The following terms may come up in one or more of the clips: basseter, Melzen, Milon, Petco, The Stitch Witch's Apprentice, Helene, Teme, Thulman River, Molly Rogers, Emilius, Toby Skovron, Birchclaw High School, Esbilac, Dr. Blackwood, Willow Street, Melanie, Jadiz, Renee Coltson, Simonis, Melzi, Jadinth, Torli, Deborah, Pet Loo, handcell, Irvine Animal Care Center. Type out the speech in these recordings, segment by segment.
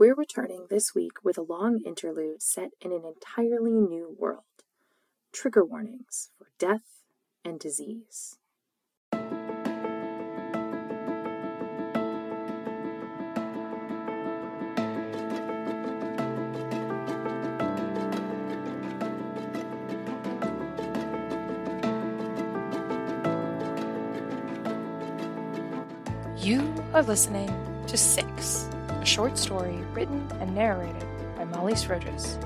We're returning this week with a long interlude set in an entirely new world. Trigger warnings for death and disease. You are listening to 6, a short story written and narrated by Molly Rogers.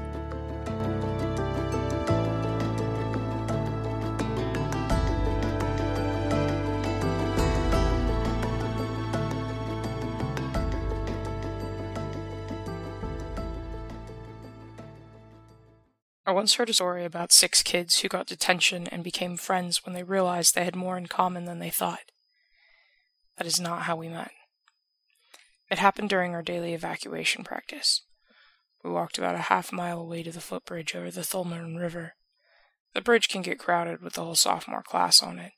I once heard a story about 6 kids who got detention and became friends when they realized they had more in common than they thought. That is not how we met. It happened during our daily evacuation practice. We walked about a half-mile away to the footbridge over the Thulman River. The bridge can get crowded with the whole sophomore class on it,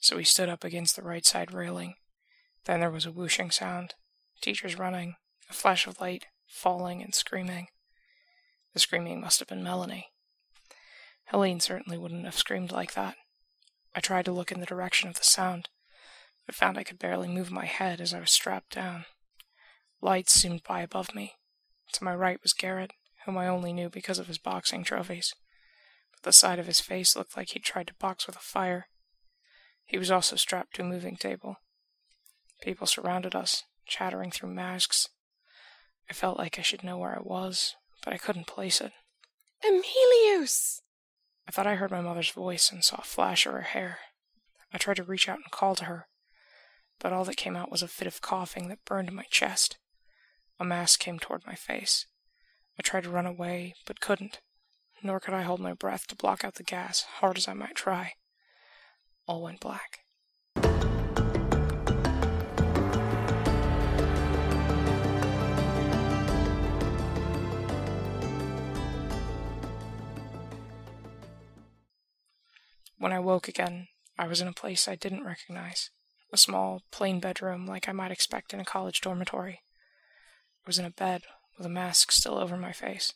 so we stood up against the right side railing. Then there was a whooshing sound, teachers running, a flash of light, falling and screaming. The screaming must have been Melanie. Helene certainly wouldn't have screamed like that. I tried to look in the direction of the sound. I found I could barely move my head as I was strapped down. Lights zoomed by above me. To my right was Garrett, whom I only knew because of his boxing trophies. But the side of his face looked like he'd tried to box with a fire. He was also strapped to a moving table. People surrounded us, chattering through masks. I felt like I should know where I was, but I couldn't place it. Emilius! I thought I heard my mother's voice and saw a flash of her hair. I tried to reach out and call to her, but all that came out was a fit of coughing that burned my chest. A mass came toward my face. I tried to run away, but couldn't, nor could I hold my breath to block out the gas, hard as I might try. All went black. When I woke again, I was in a place I didn't recognize. A small, plain bedroom like I might expect in a college dormitory. I was in a bed, with a mask still over my face.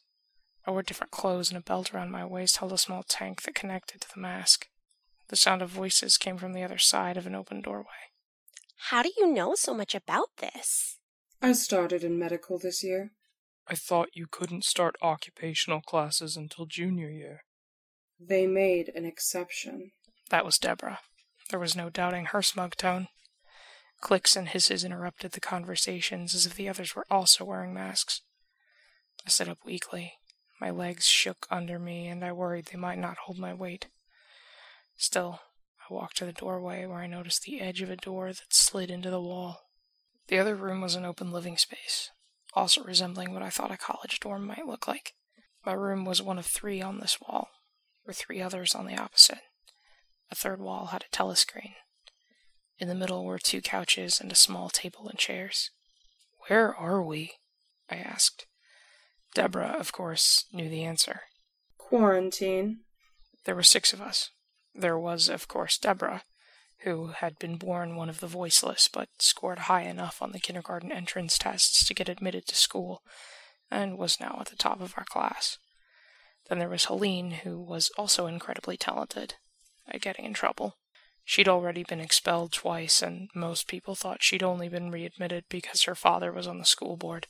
I wore different clothes, and a belt around my waist held a small tank that connected to the mask. The sound of voices came from the other side of an open doorway. How do you know so much about this? I started in medical this year. I thought you couldn't start occupational classes until junior year. They made an exception. That was Deborah. There was no doubting her smug tone. Clicks and hisses interrupted the conversations as if the others were also wearing masks. I sat up weakly. My legs shook under me, and I worried they might not hold my weight. Still, I walked to the doorway where I noticed the edge of a door that slid into the wall. The other room was an open living space, also resembling what I thought a college dorm might look like. My room was one of 3 on this wall, with 3 others on the opposite. The third wall had a telescreen. In the middle were 2 couches and a small table and chairs. Where are we? I asked. Deborah, of course, knew the answer. Quarantine. There were 6 of us. There was, of course, Deborah, who had been born one of the voiceless, but scored high enough on the kindergarten entrance tests to get admitted to school, and was now at the top of our class. Then there was Helene, who was also incredibly talented at getting in trouble. She'd already been expelled twice, and most people thought she'd only been readmitted because her father was on the school board.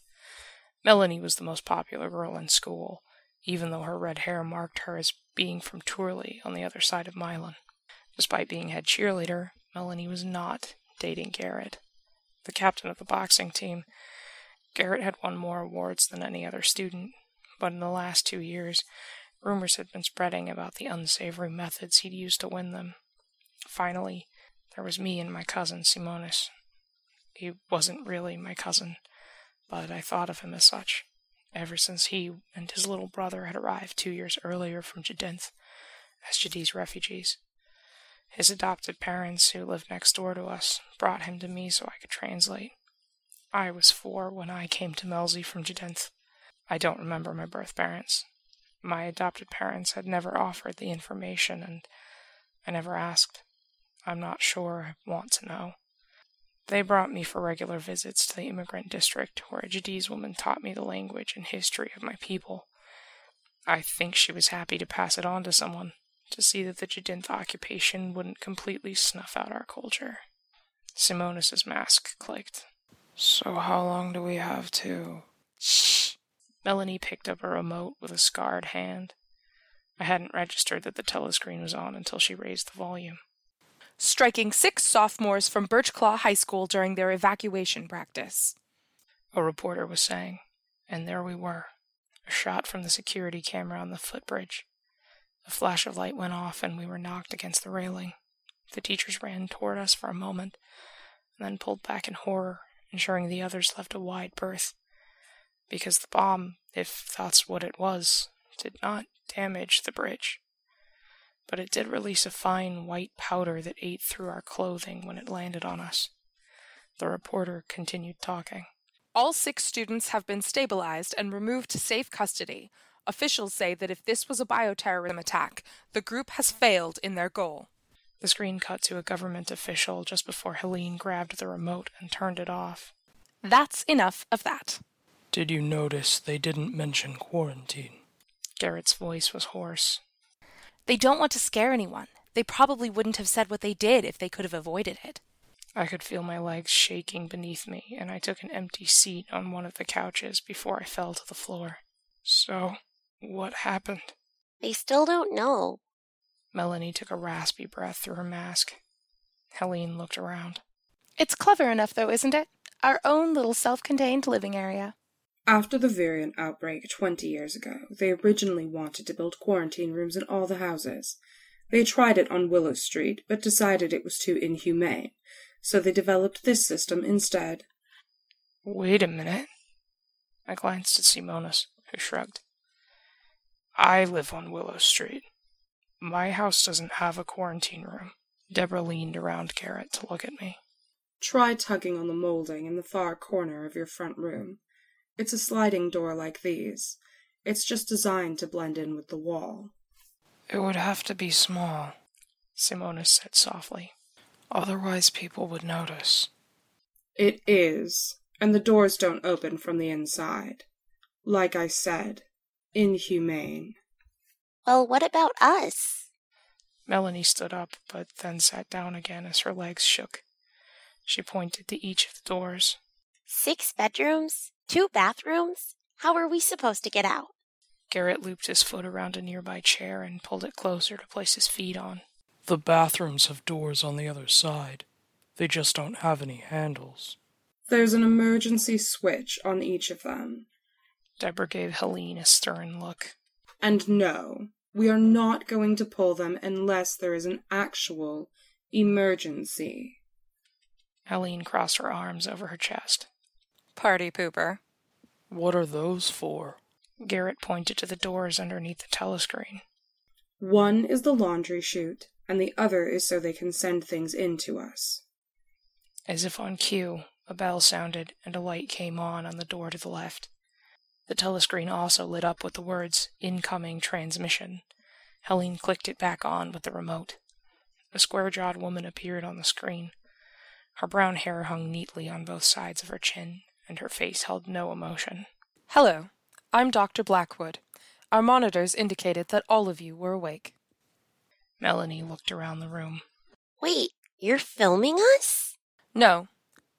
Melanie was the most popular girl in school, even though her red hair marked her as being from Torli on the other side of Milon. Despite being head cheerleader, Melanie was not dating Garrett, the captain of the boxing team. Garrett had won more awards than any other student, but in the last 2 years, rumors had been spreading about the unsavory methods he'd used to win them. Finally, there was me and my cousin, Simonis. He wasn't really my cousin, but I thought of him as such, ever since he and his little brother had arrived 2 years earlier from Jadinth as Jadiz refugees. His adopted parents, who lived next door to us, brought him to me so I could translate. I was 4 when I came to Melzi from Jadinth. I don't remember my birth parents. My adopted parents had never offered the information, and I never asked. I'm not sure I want to know. They brought me for regular visits to the immigrant district, where a Jadiz woman taught me the language and history of my people. I think she was happy to pass it on to someone, to see that the Jadinth occupation wouldn't completely snuff out our culture. Simonis's mask clicked. So how long do we have to... Shh! Melanie picked up a remote with a scarred hand. I hadn't registered that the telescreen was on until she raised the volume. Striking 6 sophomores from Birchclaw High School during their evacuation practice, a reporter was saying, and there we were. A shot from the security camera on the footbridge. A flash of light went off and we were knocked against the railing. The teachers ran toward us for a moment, and then pulled back in horror, ensuring the others left a wide berth. Because the bomb, if that's what it was, did not damage the bridge. But it did release a fine white powder that ate through our clothing when it landed on us. The reporter continued talking. All 6 students have been stabilized and removed to safe custody. Officials say that if this was a bioterrorism attack, the group has failed in their goal. The screen cut to a government official just before Helene grabbed the remote and turned it off. That's enough of that. Did you notice they didn't mention quarantine? Garrett's voice was hoarse. They don't want to scare anyone. They probably wouldn't have said what they did if they could have avoided it. I could feel my legs shaking beneath me, and I took an empty seat on one of the couches before I fell to the floor. So, what happened? They still don't know. Melanie took a raspy breath through her mask. Helene looked around. It's clever enough, though, isn't it? Our own little self-contained living area. After the variant outbreak 20 years ago, they originally wanted to build quarantine rooms in all the houses. They tried it on Willow Street, but decided it was too inhumane, so they developed this system instead. Wait a minute. I glanced at Simonis, who shrugged. I live on Willow Street. My house doesn't have a quarantine room. Deborah leaned around Garrett to look at me. Try tugging on the molding in the far corner of your front room. It's a sliding door like these. It's just designed to blend in with the wall. It would have to be small, Simonis said softly. Otherwise people would notice. It is, and the doors don't open from the inside. Like I said, inhumane. Well, what about us? Melanie stood up, but then sat down again as her legs shook. She pointed to each of the doors. 6 bedrooms? 2 bathrooms? How are we supposed to get out? Garrett looped his foot around a nearby chair and pulled it closer to place his feet on. The bathrooms have doors on the other side. They just don't have any handles. There's an emergency switch on each of them. Deborah gave Helene a stern look. And no, we are not going to pull them unless there is an actual emergency. Helene crossed her arms over her chest. Party pooper. What are those for? Garrett pointed to the doors underneath the telescreen. One is the laundry chute, and the other is so they can send things in to us. As if on cue, a bell sounded and a light came on the door to the left. The telescreen also lit up with the words, Incoming Transmission. Helene clicked it back on with the remote. A square-jawed woman appeared on the screen. Her brown hair hung neatly on both sides of her chin, and her face held no emotion. Hello, I'm Dr. Blackwood. Our monitors indicated that all of you were awake. Melanie looked around the room. Wait, you're filming us? No,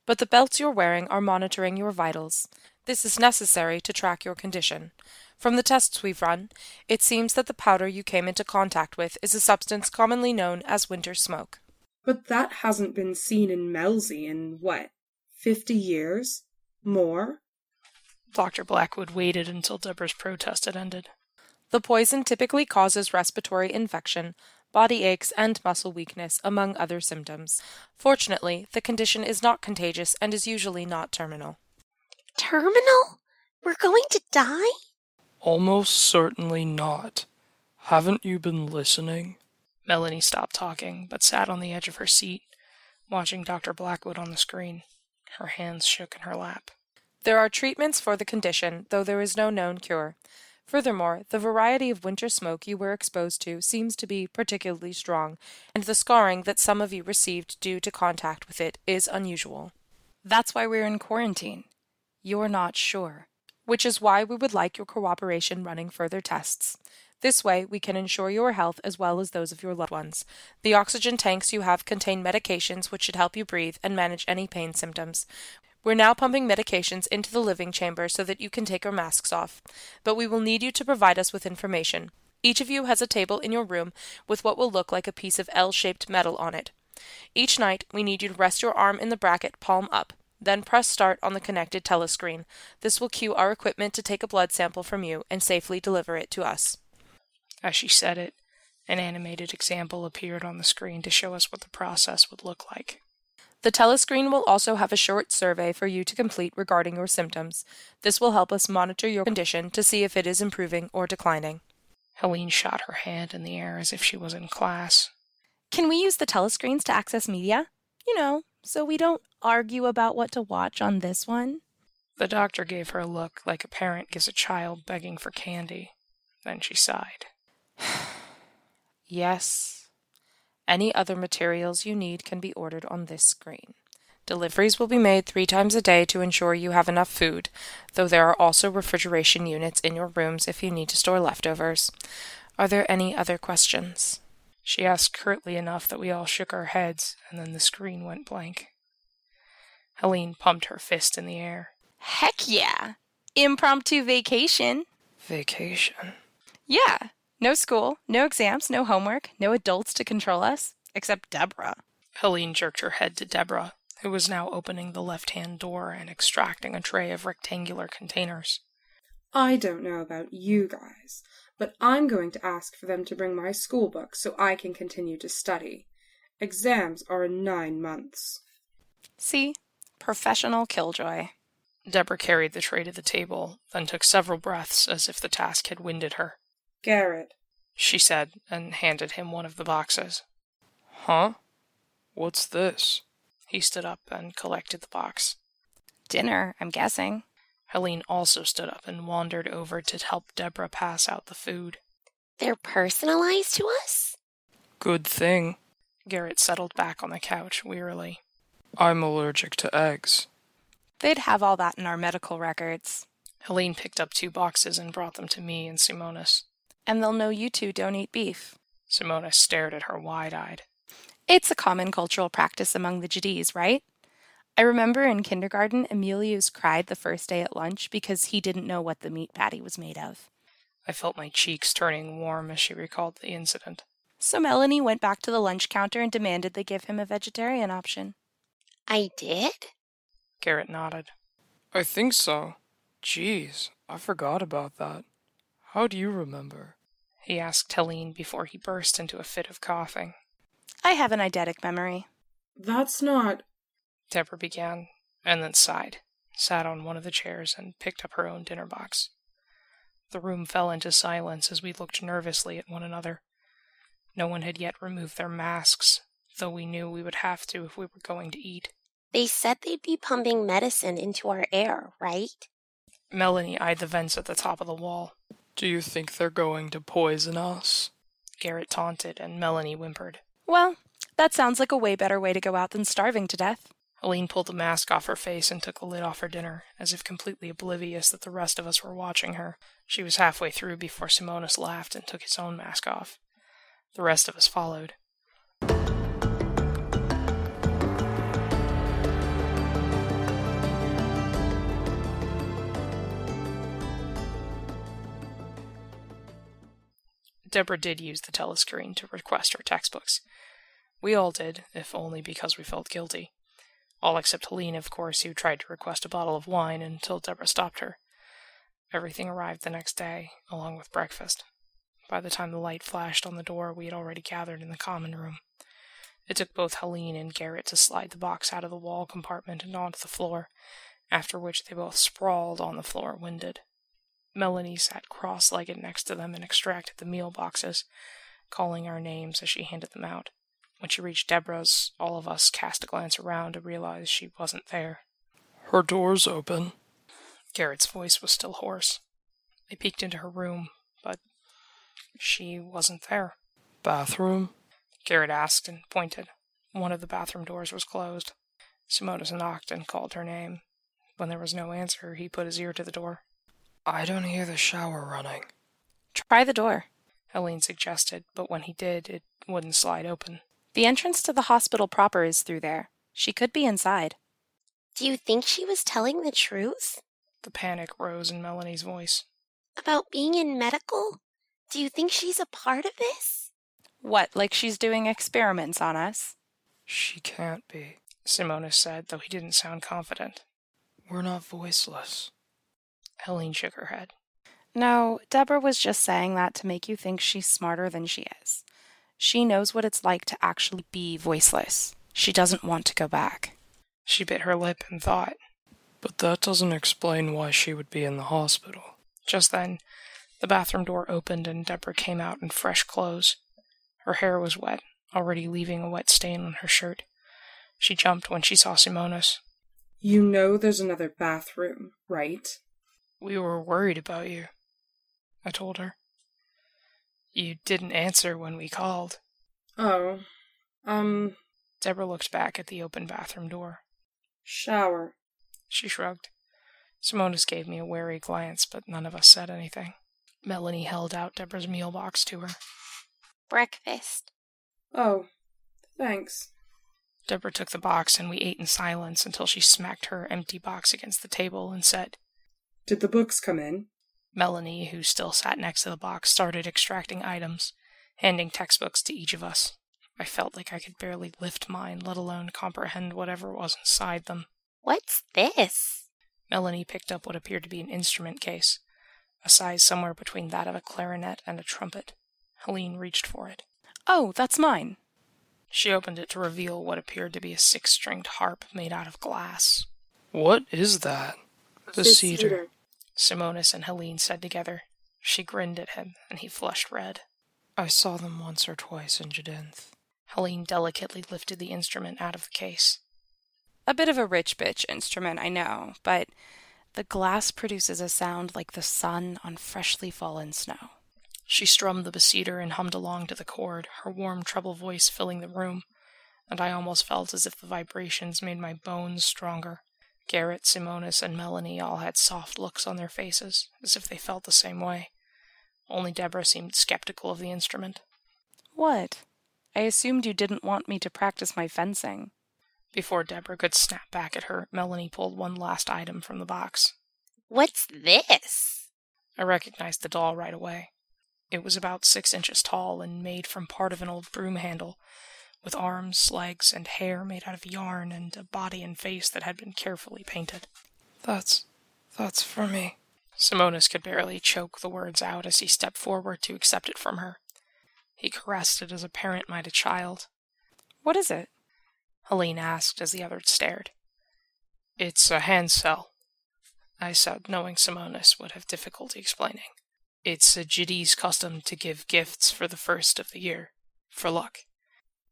but the belts you're wearing are monitoring your vitals. This is necessary to track your condition. From the tests we've run, it seems that the powder you came into contact with is a substance commonly known as winter smoke. But that hasn't been seen in Melzi in, 50 years? More? Dr. Blackwood waited until Deborah's protest had ended. The poison typically causes respiratory infection, body aches, and muscle weakness, among other symptoms. Fortunately, the condition is not contagious and is usually not terminal. Terminal? We're going to die? Almost certainly not. Haven't you been listening? Melanie stopped talking, but sat on the edge of her seat, watching Dr. Blackwood on the screen. Her hands shook in her lap. There are treatments for the condition, though there is no known cure. Furthermore, the variety of winter smoke you were exposed to seems to be particularly strong, and the scarring that some of you received due to contact with it is unusual. That's why we're in quarantine. You're not sure. Which is why we would like your cooperation running further tests. This way, we can ensure your health as well as those of your loved ones. The oxygen tanks you have contain medications which should help you breathe and manage any pain symptoms. We're now pumping medications into the living chamber so that you can take your masks off, but we will need you to provide us with information. Each of you has a table in your room with what will look like a piece of L-shaped metal on it. Each night, we need you to rest your arm in the bracket, palm up. Then press start on the connected telescreen. This will cue our equipment to take a blood sample from you and safely deliver it to us. As she said it, an animated example appeared on the screen to show us what the process would look like. The telescreen will also have a short survey for you to complete regarding your symptoms. This will help us monitor your condition to see if it is improving or declining. Helene shot her hand in the air as if she was in class. Can we use the telescreens to access media? You know, so we don't argue about what to watch on this one. The doctor gave her a look like a parent gives a child begging for candy. Then she sighed. Yes. Any other materials you need can be ordered on this screen. Deliveries will be made 3 times a day to ensure you have enough food, though there are also refrigeration units in your rooms if you need to store leftovers. Are there any other questions? She asked curtly enough that we all shook our heads, and then the screen went blank. Helene pumped her fist in the air. Heck yeah! Impromptu vacation! Vacation? Yeah! No school, no exams, no homework, no adults to control us, except Deborah. Helene jerked her head to Deborah, who was now opening the left-hand door and extracting a tray of rectangular containers. I don't know about you guys, but I'm going to ask for them to bring my school books so I can continue to study. Exams are in 9 months. See? Professional killjoy. Deborah carried the tray to the table, then took several breaths as if the task had winded her. Garrett, she said, and handed him one of the boxes. Huh? What's this? He stood up and collected the box. Dinner, I'm guessing. Helene also stood up and wandered over to help Deborah pass out the food. They're personalized to us? Good thing. Garrett settled back on the couch wearily. I'm allergic to eggs. They'd have all that in our medical records. Helene picked up 2 boxes and brought them to me and Simonis. And they'll know you 2 don't eat beef. Simona stared at her wide-eyed. It's a common cultural practice among the Jadiz, right? I remember in kindergarten, Emilius cried the first day at lunch because he didn't know what the meat patty was made of. I felt my cheeks turning warm as she recalled the incident. So Melanie went back to the lunch counter and demanded they give him a vegetarian option. I did? Garrett nodded. I think so. Jeez, I forgot about that. How do you remember? He asked Helene before he burst into a fit of coughing. I have an eidetic memory. That's not... Deborah began, and then sighed, sat on one of the chairs, and picked up her own dinner box. The room fell into silence as we looked nervously at one another. No one had yet removed their masks, though we knew we would have to if we were going to eat. They said they'd be pumping medicine into our air, right? Melanie eyed the vents at the top of the wall. Do you think they're going to poison us? Garrett taunted, and Melanie whimpered. Well, that sounds like a way better way to go out than starving to death. Helene pulled the mask off her face and took the lid off her dinner, as if completely oblivious that the rest of us were watching her. She was halfway through before Simonis laughed and took his own mask off. The rest of us followed. Deborah did use the telescreen to request her textbooks. We all did, if only because we felt guilty. All except Helene, of course, who tried to request a bottle of wine until Deborah stopped her. Everything arrived the next day, along with breakfast. By the time the light flashed on the door, we had already gathered in the common room. It took both Helene and Garrett to slide the box out of the wall compartment and onto the floor, after which they both sprawled on the floor, winded. Melanie sat cross-legged next to them and extracted the meal boxes, calling our names as she handed them out. When she reached Deborah's, all of us cast a glance around to realize she wasn't there. Her door's open. Garrett's voice was still hoarse. I peeked into her room, but she wasn't there. Bathroom? Garrett asked and pointed. One of the bathroom doors was closed. Simonis knocked and called her name. When there was no answer, he put his ear to the door. I don't hear the shower running. Try the door, Helene suggested, but when he did, it wouldn't slide open. The entrance to the hospital proper is through there. She could be inside. Do you think she was telling the truth? The panic rose in Melanie's voice. About being in medical? Do you think she's a part of this? What, like she's doing experiments on us? She can't be, Simona said, though he didn't sound confident. We're not voiceless. Helene shook her head. No, Deborah was just saying that to make you think she's smarter than she is. She knows what it's like to actually be voiceless. She doesn't want to go back. She bit her lip and thought. But that doesn't explain why she would be in the hospital. Just then, the bathroom door opened and Deborah came out in fresh clothes. Her hair was wet, already leaving a wet stain on her shirt. She jumped when she saw Simonis. You know there's another bathroom, right? We were worried about you, I told her. You didn't answer when we called. Oh, Deborah looked back at the open bathroom door. Shower. She shrugged. Simonis gave me a wary glance, but none of us said anything. Melanie held out Deborah's meal box to her. Breakfast. Oh, thanks. Deborah took the box and we ate in silence until she smacked her empty box against the table and said, Did the books come in? Melanie, who still sat next to the box, started extracting items, handing textbooks to each of us. I felt like I could barely lift mine, let alone comprehend whatever was inside them. What's this? Melanie picked up what appeared to be an instrument case, a size somewhere between that of a clarinet and a trumpet. Helene reached for it. Oh, that's mine. She opened it to reveal what appeared to be a 6-stringed harp made out of glass. What is that? The cedar. Simonis and Helene said together. She grinned at him, and he flushed red. I saw them once or twice in Jadinth. Helene delicately lifted the instrument out of the case. A bit of a rich bitch instrument, I know, but the glass produces a sound like the sun on freshly fallen snow. She strummed the basseter and hummed along to the chord, her warm treble voice filling the room, and I almost felt as if the vibrations made my bones stronger. Garrett, Simonis, and Melanie all had soft looks on their faces, as if they felt the same way. Only Deborah seemed skeptical of the instrument. What? I assumed you didn't want me to practice my fencing. Before Deborah could snap back at her, Melanie pulled one last item from the box. What's this? I recognized the doll right away. It was about 6 inches tall and made from part of an old broom handle, with arms, legs, and hair made out of yarn and a body and face that had been carefully painted. That's for me. Simonis could barely choke the words out as he stepped forward to accept it from her. He caressed it as a parent might a child. What is it? Helene asked as the other stared. It's a handcell, I said, knowing Simonis would have difficulty explaining. It's a Jadiz custom to give gifts for the first of the year, for luck.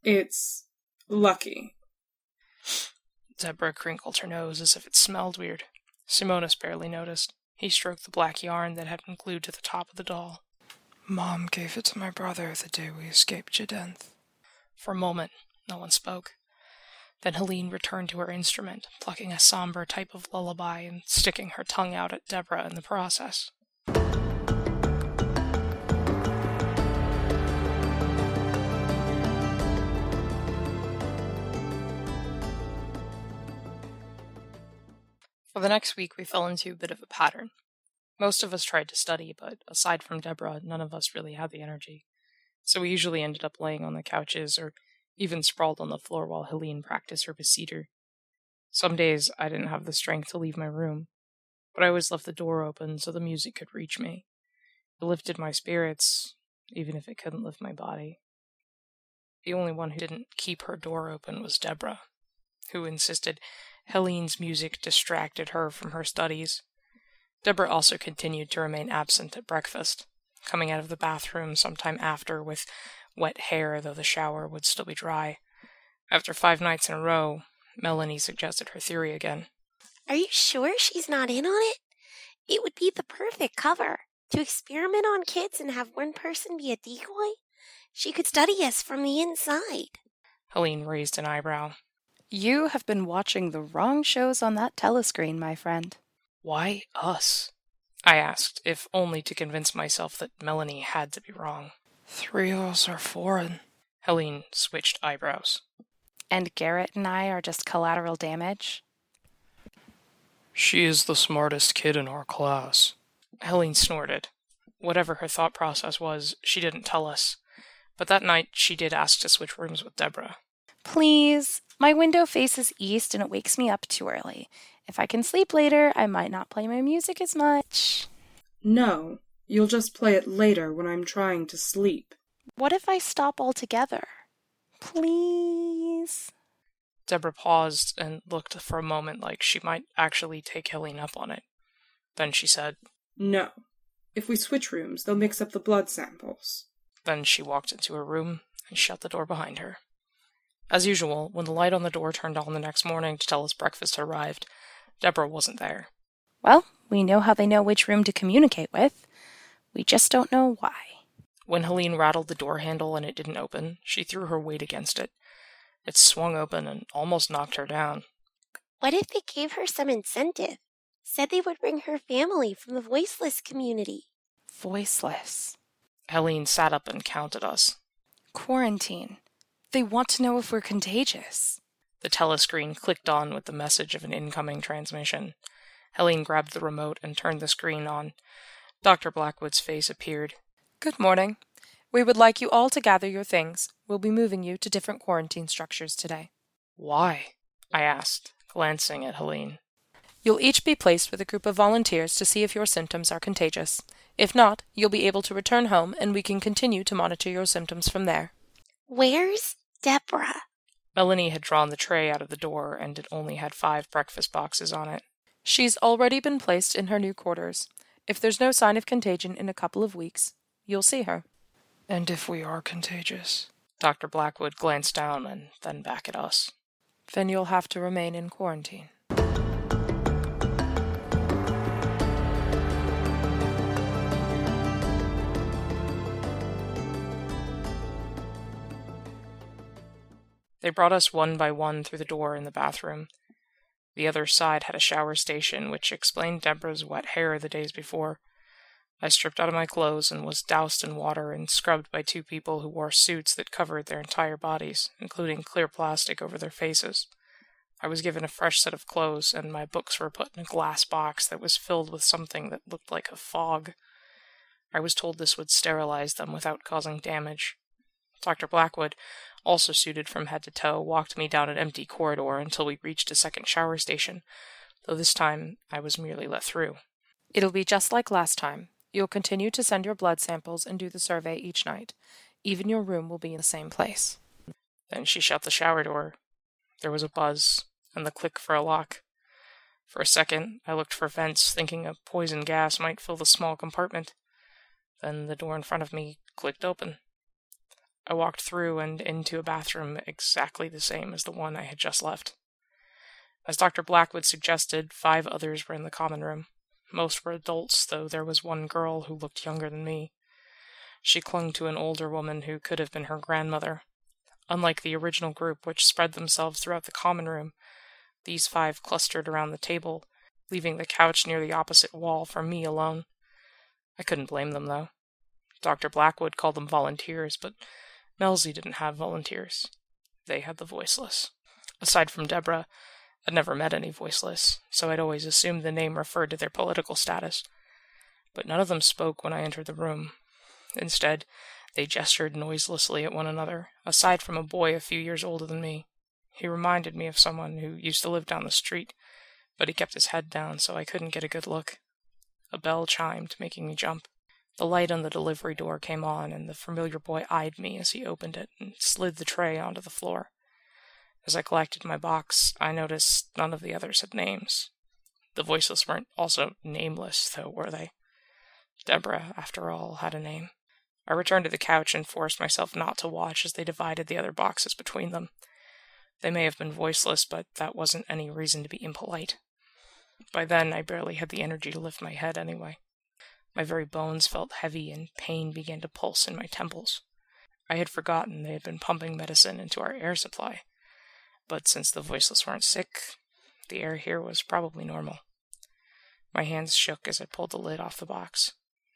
It's lucky. Deborah crinkled her nose as if it smelled weird. Simonis barely noticed. He stroked the black yarn that had been glued to the top of the doll. Mom gave it to my brother the day we escaped Jadinth. For a moment, no one spoke. Then Helene returned to her instrument, plucking a somber type of lullaby and sticking her tongue out at Deborah in the process. For the next week, we fell into a bit of a pattern. Most of us tried to study, but aside from Deborah, none of us really had the energy. So we usually ended up laying on the couches or even sprawled on the floor while Helene practiced her basseter. Some days, I didn't have the strength to leave my room, but I always left the door open so the music could reach me. It lifted my spirits, even if it couldn't lift my body. The only one who didn't keep her door open was Deborah, who insisted Helene's music distracted her from her studies. Deborah also continued to remain absent at breakfast, coming out of the bathroom sometime after with wet hair, though the shower would still be dry. After 5 nights in a row, Melanie suggested her theory again. Are you sure she's not in on it? It would be the perfect cover. To experiment on kids and have one person be a decoy? She could study us from the inside. Helene raised an eyebrow. You have been watching the wrong shows on that telescreen, my friend. Why us? I asked, if only to convince myself that Melanie had to be wrong. 3 of us are foreign. Helene switched eyebrows. And Garrett and I are just collateral damage? She is the smartest kid in our class. Helene snorted. Whatever her thought process was, she didn't tell us. But that night, she did ask to switch rooms with Deborah. Please. My window faces east and it wakes me up too early. If I can sleep later, I might not play my music as much. No, you'll just play it later when I'm trying to sleep. What if I stop altogether? Please? Deborah paused and looked for a moment like she might actually take Helene up on it. Then she said, No. If we switch rooms, they'll mix up the blood samples. Then she walked into her room and shut the door behind her. As usual, when the light on the door turned on the next morning to tell us breakfast had arrived, Deborah wasn't there. Well, we know how they know which room to communicate with. We just don't know why. When Helene rattled the door handle and it didn't open, she threw her weight against it. It swung open and almost knocked her down. What if they gave her some incentive? Said they would bring her family from the voiceless community. Voiceless. Helene sat up and counted us. Quarantine. They want to know if we're contagious. The telescreen clicked on with the message of an incoming transmission. Helene grabbed the remote and turned the screen on. Dr. Blackwood's face appeared. Good morning. We would like you all to gather your things. We'll be moving you to different quarantine structures today. Why? I asked, glancing at Helene. You'll each be placed with a group of volunteers to see if your symptoms are contagious. If not, you'll be able to return home and we can continue to monitor your symptoms from there. Where's Deborah? Melanie had drawn the tray out of the door and it only had 5 breakfast boxes on it. She's already been placed in her new quarters. If there's no sign of contagion in a couple of weeks, you'll see her. And if we are contagious? Dr. Blackwood glanced down and then back at us. Then you'll have to remain in quarantine. They brought us one by one through the door in the bathroom. The other side had a shower station, which explained Deborah's wet hair the days before. I stripped out of my clothes and was doused in water and scrubbed by 2 people who wore suits that covered their entire bodies, including clear plastic over their faces. I was given a fresh set of clothes, and my books were put in a glass box that was filled with something that looked like a fog. I was told this would sterilize them without causing damage. Dr. Blackwood, also suited from head to toe, walked me down an empty corridor until we reached a second shower station, though this time I was merely let through. It'll be just like last time. You'll continue to send your blood samples and do the survey each night. Even your room will be in the same place. Then she shut the shower door. There was a buzz, and the click for a lock. For a second, I looked for vents, thinking a poison gas might fill the small compartment. Then the door in front of me clicked open. I walked through and into a bathroom exactly the same as the one I had just left. As Dr. Blackwood suggested, 5 others were in the common room. Most were adults, though there was one girl who looked younger than me. She clung to an older woman who could have been her grandmother. Unlike the original group, which spread themselves throughout the common room, these 5 clustered around the table, leaving the couch near the opposite wall for me alone. I couldn't blame them, though. Dr. Blackwood called them volunteers, but Melzi didn't have volunteers. They had the voiceless. Aside from Deborah, I'd never met any voiceless, so I'd always assumed the name referred to their political status. But none of them spoke when I entered the room. Instead, they gestured noiselessly at one another, aside from a boy a few years older than me. He reminded me of someone who used to live down the street, but he kept his head down so I couldn't get a good look. A bell chimed, making me jump. The light on the delivery door came on, and the familiar boy eyed me as he opened it and slid the tray onto the floor. As I collected my box, I noticed none of the others had names. The voiceless weren't also nameless, though, were they? Deborah, after all, had a name. I returned to the couch and forced myself not to watch as they divided the other boxes between them. They may have been voiceless, but that wasn't any reason to be impolite. By then, I barely had the energy to lift my head anyway. My very bones felt heavy, and pain began to pulse in my temples. I had forgotten they had been pumping medicine into our air supply, but since the voiceless weren't sick, the air here was probably normal. My hands shook as I pulled the lid off the box,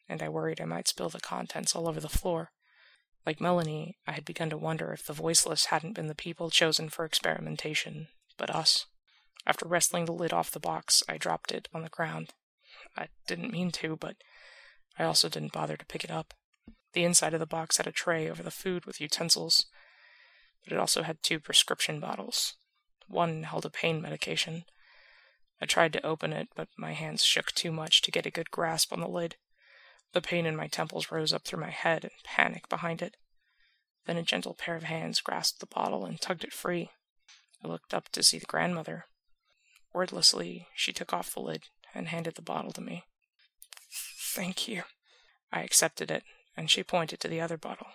and I worried I might spill the contents all over the floor. Like Melanie, I had begun to wonder if the voiceless hadn't been the people chosen for experimentation, but us. After wrestling the lid off the box, I dropped it on the ground. I didn't mean to, but I also didn't bother to pick it up. The inside of the box had a tray over the food with utensils, but it also had two prescription bottles. One held a pain medication. I tried to open it, but my hands shook too much to get a good grasp on the lid. The pain in my temples rose up through my head and panic behind it. Then a gentle pair of hands grasped the bottle and tugged it free. I looked up to see the grandmother. Wordlessly, she took off the lid and handed the bottle to me. "Thank you." I accepted it, and she pointed to the other bottle.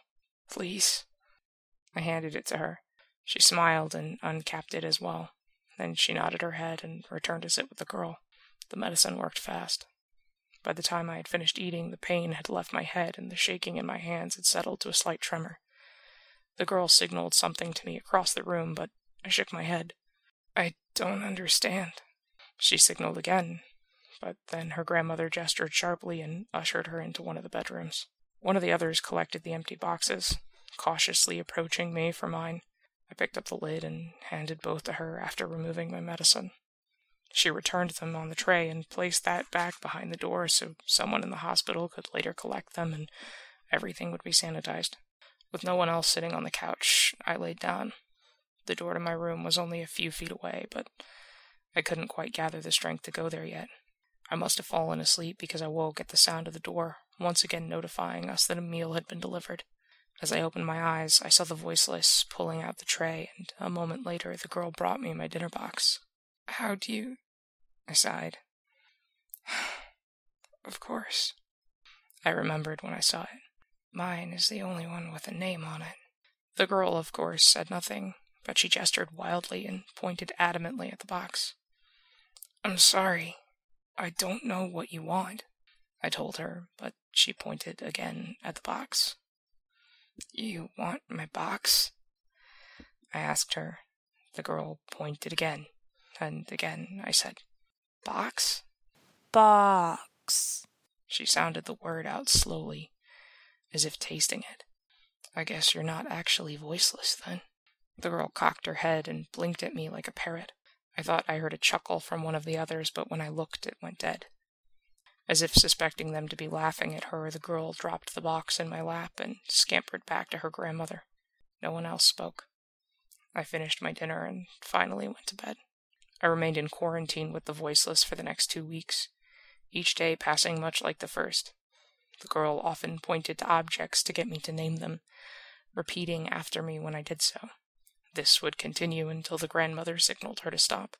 "Please." I handed it to her. She smiled and uncapped it as well. Then she nodded her head and returned to sit with the girl. The medicine worked fast. By the time I had finished eating, the pain had left my head and the shaking in my hands had settled to a slight tremor. The girl signaled something to me across the room, but I shook my head. "I don't understand." She signaled again, but then her grandmother gestured sharply and ushered her into one of the bedrooms. One of the others collected the empty boxes, cautiously approaching me for mine. I picked up the lid and handed both to her after removing my medicine. She returned them on the tray and placed that back behind the door so someone in the hospital could later collect them and everything would be sanitized. With no one else sitting on the couch, I laid down. The door to my room was only a few feet away, but I couldn't quite gather the strength to go there yet. I must have fallen asleep because I woke at the sound of the door, once again notifying us that a meal had been delivered. As I opened my eyes, I saw the voiceless pulling out the tray, and a moment later the girl brought me my dinner box. "How do you—" I sighed. "Of course." I remembered when I saw it. "Mine is the only one with a name on it." The girl, of course, said nothing, but she gestured wildly and pointed adamantly at the box. "I'm sorry. I don't know what you want," I told her, but she pointed again at the box. "You want my box?" I asked her. The girl pointed again, and again I said, "Box?" "Box." She sounded the word out slowly, as if tasting it. "I guess you're not actually voiceless, then." The girl cocked her head and blinked at me like a parrot. I thought I heard a chuckle from one of the others, but when I looked, it went dead. As if suspecting them to be laughing at her, the girl dropped the box in my lap and scampered back to her grandmother. No one else spoke. I finished my dinner and finally went to bed. I remained in quarantine with the voiceless for the next 2 weeks, each day passing much like the first. The girl often pointed to objects to get me to name them, repeating after me when I did so. This would continue until the grandmother signaled her to stop.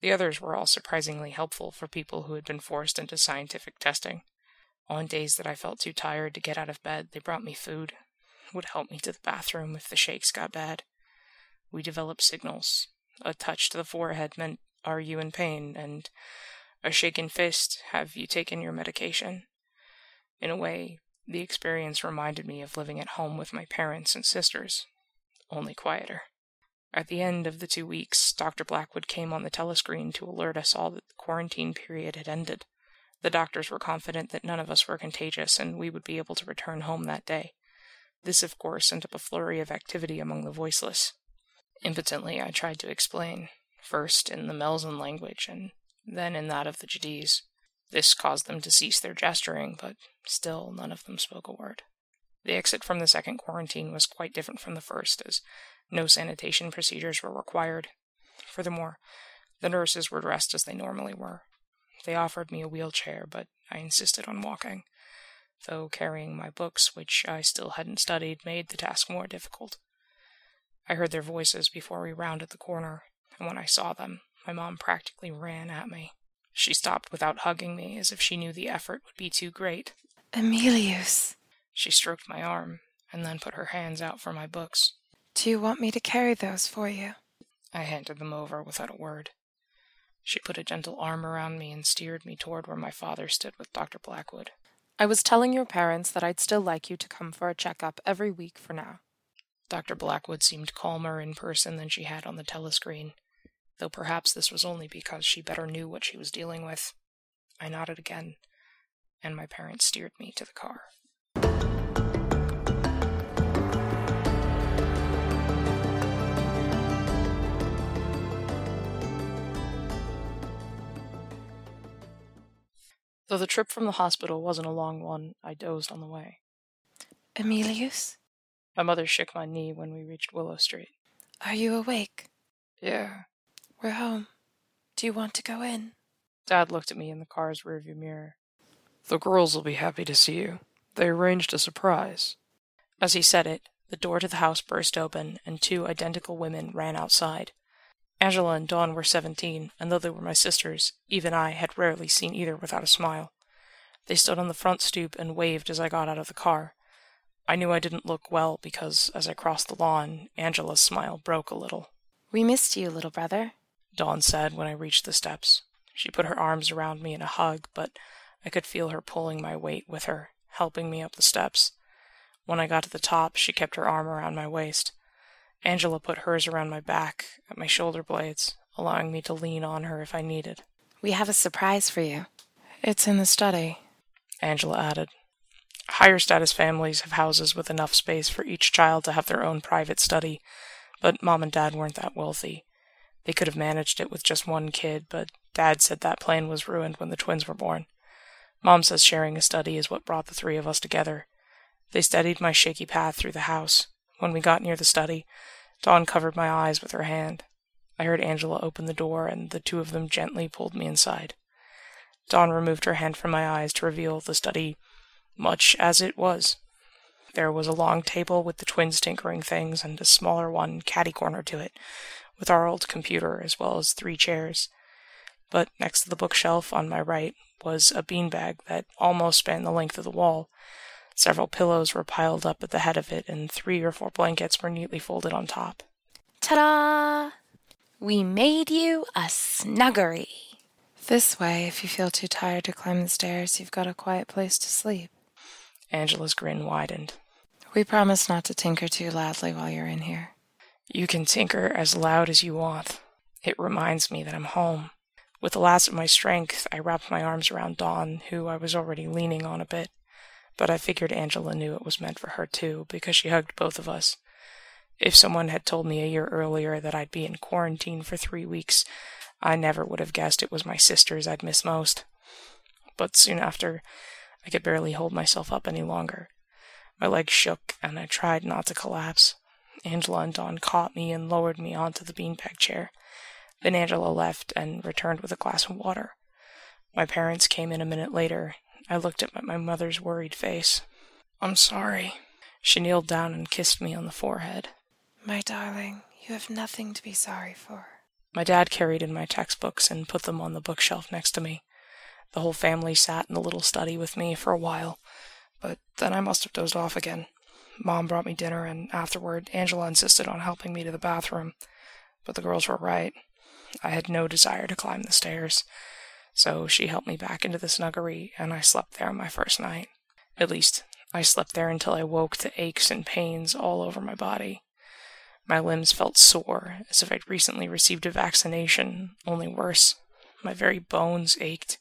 The others were all surprisingly helpful for people who had been forced into scientific testing. On days that I felt too tired to get out of bed, they brought me food, would help me to the bathroom if the shakes got bad. We developed signals. A touch to the forehead meant, "Are you in pain?" and a shaken fist, "Have you taken your medication?" In a way, the experience reminded me of living at home with my parents and sisters, only quieter. At the end of the 2 weeks, Dr. Blackwood came on the telescreen to alert us all that the quarantine period had ended. The doctors were confident that none of us were contagious and we would be able to return home that day. This, of course, sent up a flurry of activity among the voiceless. Impotently, I tried to explain, first in the Melzen language and then in that of the Jadiz. This caused them to cease their gesturing, but still none of them spoke a word. The exit from the second quarantine was quite different from the first, as no sanitation procedures were required. Furthermore, the nurses were dressed as they normally were. They offered me a wheelchair, but I insisted on walking, though carrying my books, which I still hadn't studied, made the task more difficult. I heard their voices before we rounded the corner, and when I saw them, my mom practically ran at me. She stopped without hugging me, as if she knew the effort would be too great. "Emilius." She stroked my arm, and then put her hands out for my books. "Do you want me to carry those for you?" I handed them over without a word. She put a gentle arm around me and steered me toward where my father stood with Dr. Blackwood. I was telling your parents that I'd still like you to come for a checkup every week for now. Dr. Blackwood seemed calmer in person than she had on the telescreen, though perhaps this was only because she better knew what she was dealing with. I nodded again, and my parents steered me to the car. Though the trip from the hospital wasn't a long one, I dozed on the way. Emilius? My mother shook my knee when we reached Willow Street. Are you awake? Yeah. We're home. Do you want to go in? Dad looked at me in the car's rearview mirror. The girls will be happy to see you. They arranged a surprise. As he said it, the door to the house burst open, and two identical women ran outside. Angela and Dawn were 17, and though they were my sisters, even I had rarely seen either without a smile. They stood on the front stoop and waved as I got out of the car. I knew I didn't look well because, as I crossed the lawn, Angela's smile broke a little. We missed you, little brother, Dawn said when I reached the steps. She put her arms around me in a hug, but I could feel her pulling my weight with her, helping me up the steps. When I got to the top, she kept her arm around my waist. Angela put hers around my back, at my shoulder blades, allowing me to lean on her if I needed. We have a surprise for you. It's in the study, Angela added. Higher status families have houses with enough space for each child to have their own private study, but Mom and Dad weren't that wealthy. They could have managed it with just one kid, but Dad said that plan was ruined when the twins were born. Mom says sharing a study is what brought the three of us together. They steadied my shaky path through the house. When we got near the study, Dawn covered my eyes with her hand. I heard Angela open the door, and the two of them gently pulled me inside. Dawn removed her hand from my eyes to reveal the study much as it was. There was a long table with the twins tinkering things, and a smaller one catty-corner to it, with our old computer as well as three chairs. But next to the bookshelf on my right was a beanbag that almost spanned the length of the wall. Several pillows were piled up at the head of it, and 3 or 4 blankets were neatly folded on top. Ta-da! We made you a snuggery. This way, if you feel too tired to climb the stairs, you've got a quiet place to sleep. Angela's grin widened. We promise not to tinker too loudly while you're in here. You can tinker as loud as you want. It reminds me that I'm home. With the last of my strength, I wrapped my arms around Dawn, who I was already leaning on a bit. But I figured Angela knew it was meant for her, too, because she hugged both of us. If someone had told me a year earlier that I'd be in quarantine for 3 weeks, I never would have guessed it was my sisters I'd miss most. But soon after, I could barely hold myself up any longer. My legs shook, and I tried not to collapse. Angela and Dawn caught me and lowered me onto the beanbag chair. Then Angela left and returned with a glass of water. My parents came in a minute later. I looked at my mother's worried face. I'm sorry. She kneeled down and kissed me on the forehead. My darling, you have nothing to be sorry for. My dad carried in my textbooks and put them on the bookshelf next to me. The whole family sat in the little study with me for a while, but then I must have dozed off again. Mom brought me dinner, and afterward, Angela insisted on helping me to the bathroom. But the girls were right. I had no desire to climb the stairs. So she helped me back into the snuggery, and I slept there my first night. At least, I slept there until I woke to aches and pains all over my body. My limbs felt sore, as if I'd recently received a vaccination, only worse. My very bones ached.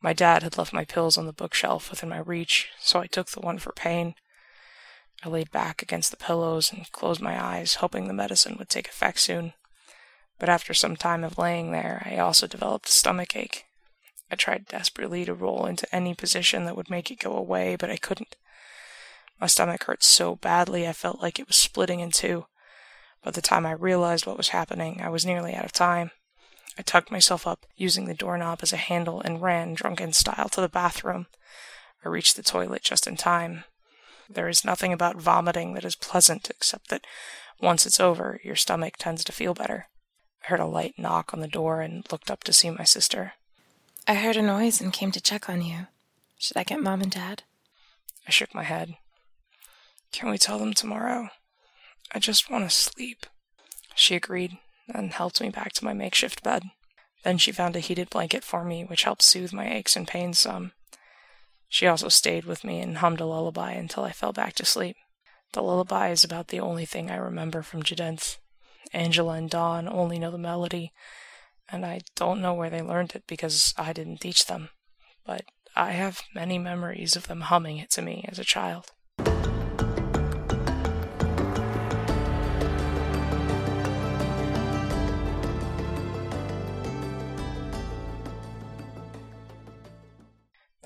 My dad had left my pills on the bookshelf within my reach, so I took the one for pain. I laid back against the pillows and closed my eyes, hoping the medicine would take effect soon. But after some time of laying there, I also developed a stomachache. I tried desperately to roll into any position that would make it go away, but I couldn't. My stomach hurt so badly I felt like it was splitting in two. By the time I realized what was happening, I was nearly out of time. I tucked myself up, using the doorknob as a handle, and ran, drunken style, to the bathroom. I reached the toilet just in time. There is nothing about vomiting that is pleasant, except that once it's over, your stomach tends to feel better. I heard a light knock on the door and looked up to see my sister. I heard a noise and came to check on you. Should I get Mom and Dad? I shook my head. Can we tell them tomorrow? I just want to sleep. She agreed and helped me back to my makeshift bed. Then she found a heated blanket for me, which helped soothe my aches and pains some. She also stayed with me and hummed a lullaby until I fell back to sleep. The lullaby is about the only thing I remember from Jadinth. Angela and Dawn only know the melody, and I don't know where they learned it because I didn't teach them, but I have many memories of them humming it to me as a child. The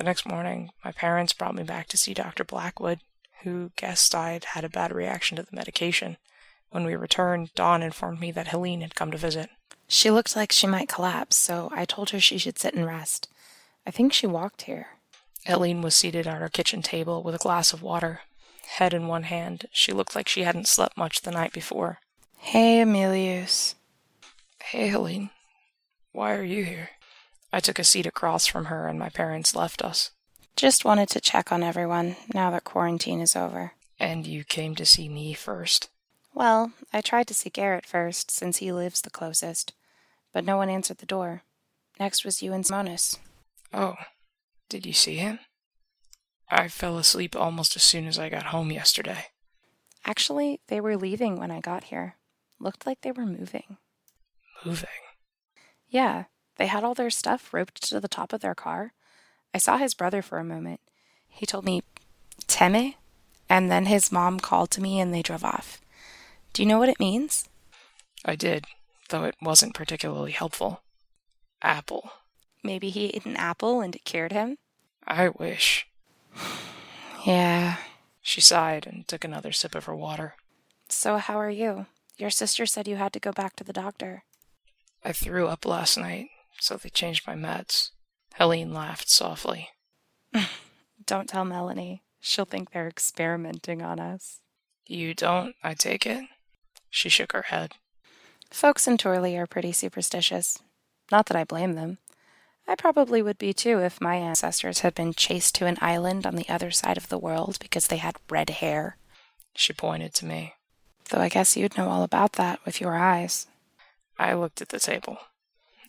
next morning, my parents brought me back to see Dr. Blackwood, who guessed I'd had a bad reaction to the medication. When we returned, Dawn informed me that Helene had come to visit. She looked like she might collapse, so I told her she should sit and rest. I think she walked here. Helene was seated at our kitchen table with a glass of water. Head in one hand, she looked like she hadn't slept much the night before. Hey, Emilius. Hey, Helene. Why are you here? I took a seat across from her, and my parents left us. Just wanted to check on everyone, now that quarantine is over. And you came to see me first? Well, I tried to see Garrett first, since he lives the closest. But no one answered the door. Next was you and Simonis. Oh, did you see him? I fell asleep almost as soon as I got home yesterday. Actually, they were leaving when I got here. Looked like they were moving. Moving? Yeah. They had all their stuff roped to the top of their car. I saw his brother for a moment. He told me, Teme? And then his mom called to me and they drove off. Do you know what it means? I did, though it wasn't particularly helpful. Apple. Maybe he ate an apple and it cured him? I wish. Yeah. She sighed and took another sip of her water. So how are you? Your sister said you had to go back to the doctor. I threw up last night. So they changed my meds. Helene laughed softly. Don't tell Melanie. She'll think they're experimenting on us. You don't, I take it? She shook her head. Folks in Torli are pretty superstitious. Not that I blame them. I probably would be too if my ancestors had been chased to an island on the other side of the world because they had red hair. She pointed to me. Though I guess you'd know all about that with your eyes. I looked at the table.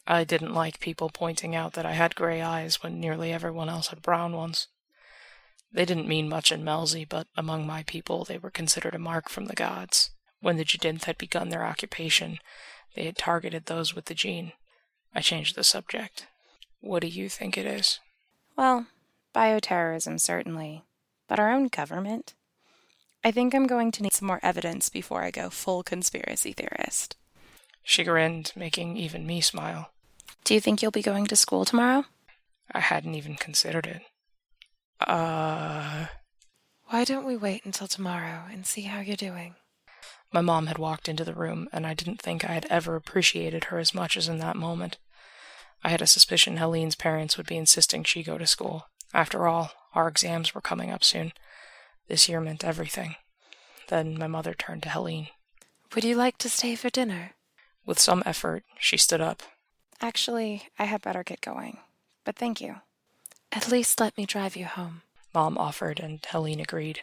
I didn't like people pointing out that I had gray eyes when nearly everyone else had brown ones. They didn't mean much in Melzi, but among my people they were considered a mark from the gods. When the Jadinth had begun their occupation, they had targeted those with the gene. I changed the subject. What do you think it is? Well, bioterrorism certainly, but our own government? I think I'm going to need some more evidence before I go full conspiracy theorist. She grinned, making even me smile. Do you think you'll be going to school tomorrow? I hadn't even considered it. Why don't we wait until tomorrow and see how you're doing? My mom had walked into the room, and I didn't think I had ever appreciated her as much as in that moment. I had a suspicion Helene's parents would be insisting she go to school. After all, our exams were coming up soon. This year meant everything. Then my mother turned to Helene. Would you like to stay for dinner? With some effort, she stood up. Actually, I had better get going, but thank you. At least let me drive you home, Mom offered, and Helene agreed.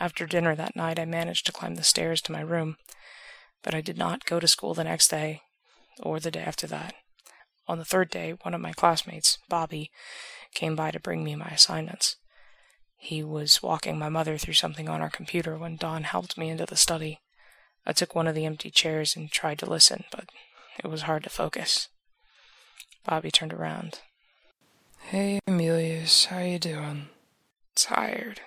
After dinner that night, I managed to climb the stairs to my room, but I did not go to school the next day, or the day after that. On the third day, one of my classmates, Bobby, came by to bring me my assignments. He was walking my mother through something on our computer when Dawn helped me into the study. I took one of the empty chairs and tried to listen, but it was hard to focus. Bobby turned around. Hey, Emilius, how you doing? Tired.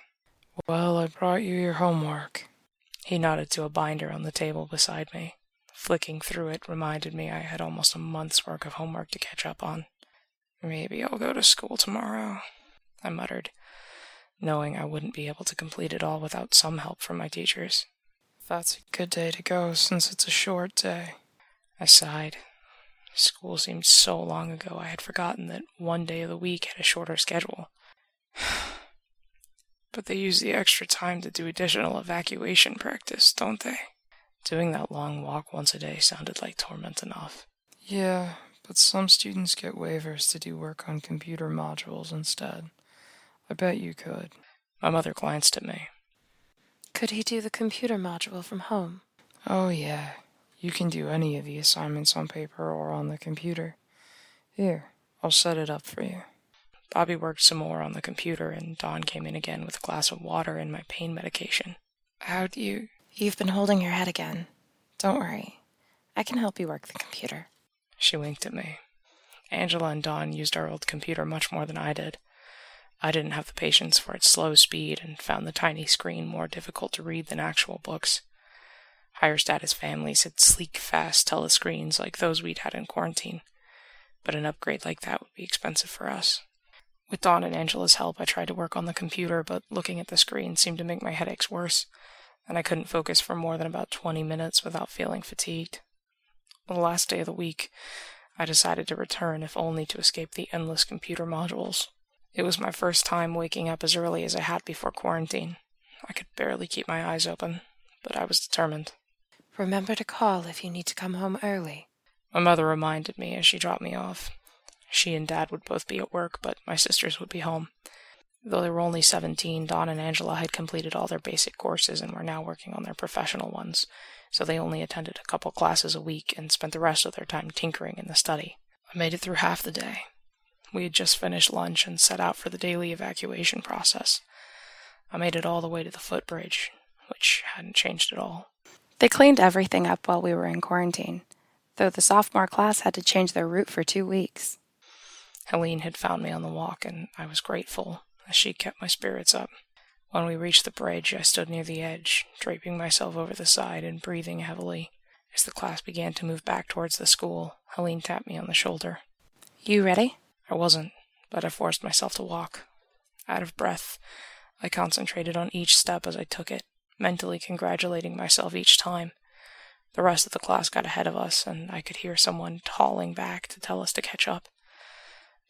Well, I brought you your homework. He nodded to a binder on the table beside me. Flicking through it reminded me I had almost a month's work of homework to catch up on. Maybe I'll go to school tomorrow, I muttered, knowing I wouldn't be able to complete it all without some help from my teachers. That's a good day to go, since it's a short day. I sighed. School seemed so long ago I had forgotten that one day of the week had a shorter schedule. But they use the extra time to do additional evacuation practice, don't they? Doing that long walk once a day sounded like torment enough. Yeah, but some students get waivers to do work on computer modules instead. I bet you could. My mother glanced at me. Could he do the computer module from home? Oh, yeah. You can do any of the assignments on paper or on the computer. Here, I'll set it up for you. Bobby worked some more on the computer, and Dawn came in again with a glass of water and my pain medication. How do you... You've been holding your head again. Don't worry. I can help you work the computer. She winked at me. Angela and Dawn used our old computer much more than I did. I didn't have the patience for its slow speed and found the tiny screen more difficult to read than actual books. Higher status families had sleek, fast telescreens like those we'd had in quarantine, but an upgrade like that would be expensive for us. With Dawn and Angela's help, I tried to work on the computer, but looking at the screen seemed to make my headaches worse, and I couldn't focus for more than about 20 minutes without feeling fatigued. On the last day of the week, I decided to return, if only to escape the endless computer modules. It was my first time waking up as early as I had before quarantine. I could barely keep my eyes open, but I was determined. Remember to call if you need to come home early. My mother reminded me as she dropped me off. She and Dad would both be at work, but my sisters would be home. Though they were only 17, Dawn and Angela had completed all their basic courses and were now working on their professional ones, so they only attended a couple classes a week and spent the rest of their time tinkering in the study. I made it through half the day. We had just finished lunch and set out for the daily evacuation process. I made it all the way to the footbridge, which hadn't changed at all. They cleaned everything up while we were in quarantine, though the sophomore class had to change their route for 2 weeks. Helene had found me on the walk, and I was grateful, as she kept my spirits up. When we reached the bridge, I stood near the edge, draping myself over the side and breathing heavily. As the class began to move back towards the school, Helene tapped me on the shoulder. You ready? I wasn't, but I forced myself to walk. Out of breath, I concentrated on each step as I took it, mentally congratulating myself each time. The rest of the class got ahead of us, and I could hear someone hauling back to tell us to catch up.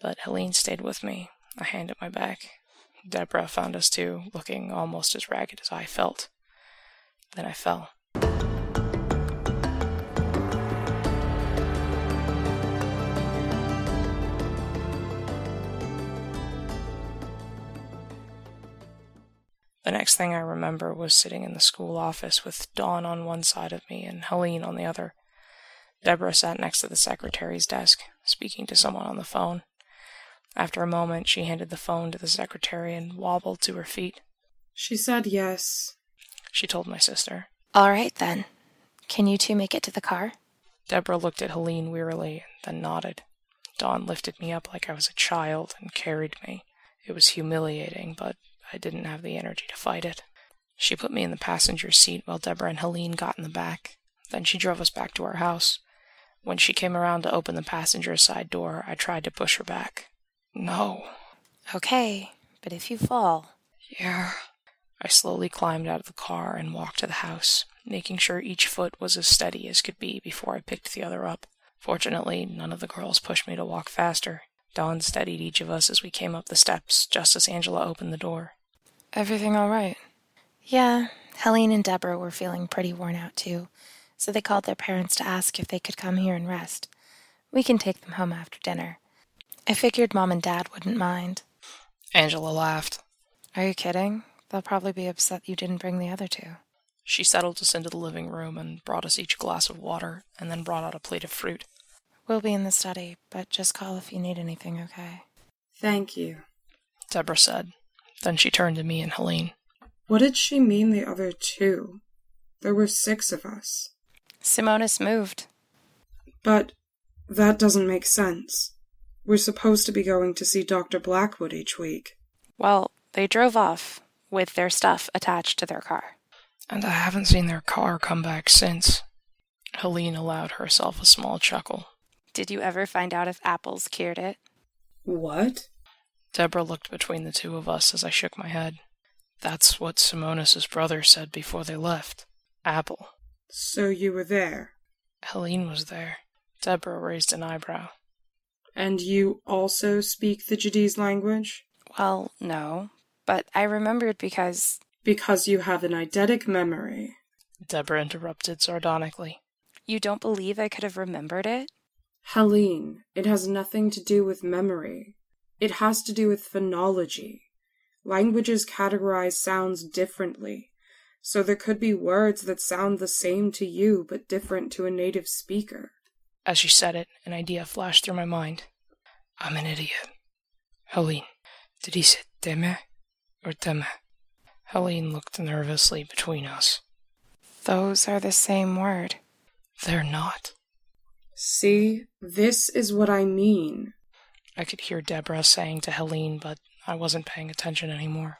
But Helene stayed with me, a hand at my back. Deborah found us too, looking almost as ragged as I felt. Then I fell. The next thing I remember was sitting in the school office with Dawn on one side of me and Helene on the other. Deborah sat next to the secretary's desk, speaking to someone on the phone. After a moment, she handed the phone to the secretary and wobbled to her feet. She said yes, she told my sister. All right, then. Can you two make it to the car? Deborah looked at Helene wearily, then nodded. Dawn lifted me up like I was a child and carried me. It was humiliating, but I didn't have the energy to fight it. She put me in the passenger seat while Deborah and Helene got in the back. Then she drove us back to our house. When she came around to open the passenger side door, I tried to push her back. No. Okay, but if you fall... Yeah. I slowly climbed out of the car and walked to the house, making sure each foot was as steady as could be before I picked the other up. Fortunately, none of the girls pushed me to walk faster. Dawn steadied each of us as we came up the steps, just as Angela opened the door. Everything all right? Yeah, Helene and Deborah were feeling pretty worn out too, so they called their parents to ask if they could come here and rest. We can take them home after dinner. I figured Mom and Dad wouldn't mind. Angela laughed. Are you kidding? They'll probably be upset you didn't bring the other two. She settled us into the living room and brought us each a glass of water, and then brought out a plate of fruit. We'll be in the study, but just call if you need anything, okay? Thank you, Deborah said. Then she turned to me and Helene. What did she mean the other two? There were 6 of us. Simonis moved. But that doesn't make sense. We're supposed to be going to see Dr. Blackwood each week. Well, they drove off with their stuff attached to their car. And I haven't seen their car come back since. Helene allowed herself a small chuckle. Did you ever find out if apples cured it? What? Deborah looked between the two of us as I shook my head. That's what Simonis' brother said before they left. Apple. So you were there? Helene was there. Deborah raised an eyebrow. And you also speak the Jadiz language? Well, no, but I remembered because... Because you have an eidetic memory. Deborah interrupted sardonically. You don't believe I could have remembered it? Helene, it has nothing to do with memory. It has to do with phonology. Languages categorize sounds differently, so there could be words that sound the same to you but different to a native speaker. As she said it, an idea flashed through my mind. I'm an idiot. Helene, did he say deme or deme? Helene looked nervously between us. Those are the same word. They're not. See, this is what I mean. I could hear Deborah saying to Helene, but I wasn't paying attention anymore.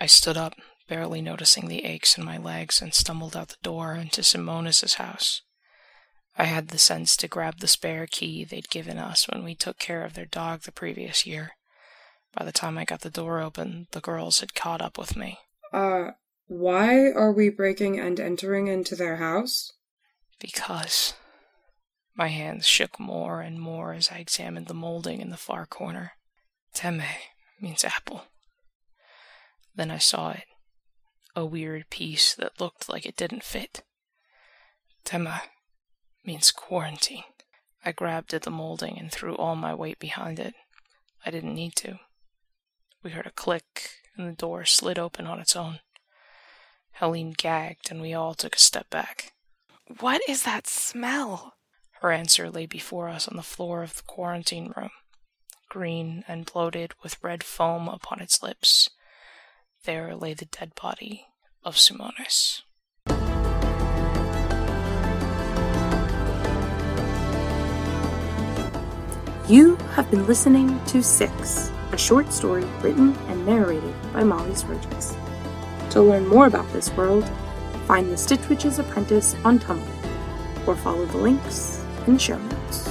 I stood up, barely noticing the aches in my legs, and stumbled out the door into Simonis' house. I had the sense to grab the spare key they'd given us when we took care of their dog the previous year. By the time I got the door open, the girls had caught up with me. Why are we breaking and entering into their house? Because... My hands shook more and more as I examined the molding in the far corner. Teme means apple. Then I saw it. A weird piece that looked like it didn't fit. Teme means quarantine. I grabbed at the molding and threw all my weight behind it. I didn't need to. We heard a click, and the door slid open on its own. Helene gagged, and we all took a step back. What is that smell? Her answer lay before us on the floor of the quarantine room, green and bloated with red foam upon its lips. There lay the dead body of Simonis. You have been listening to Six, a short story written and narrated by Molly Rogers. To learn more about this world, find The Stitch Witch's Apprentice on Tumblr, or follow the links in the show notes.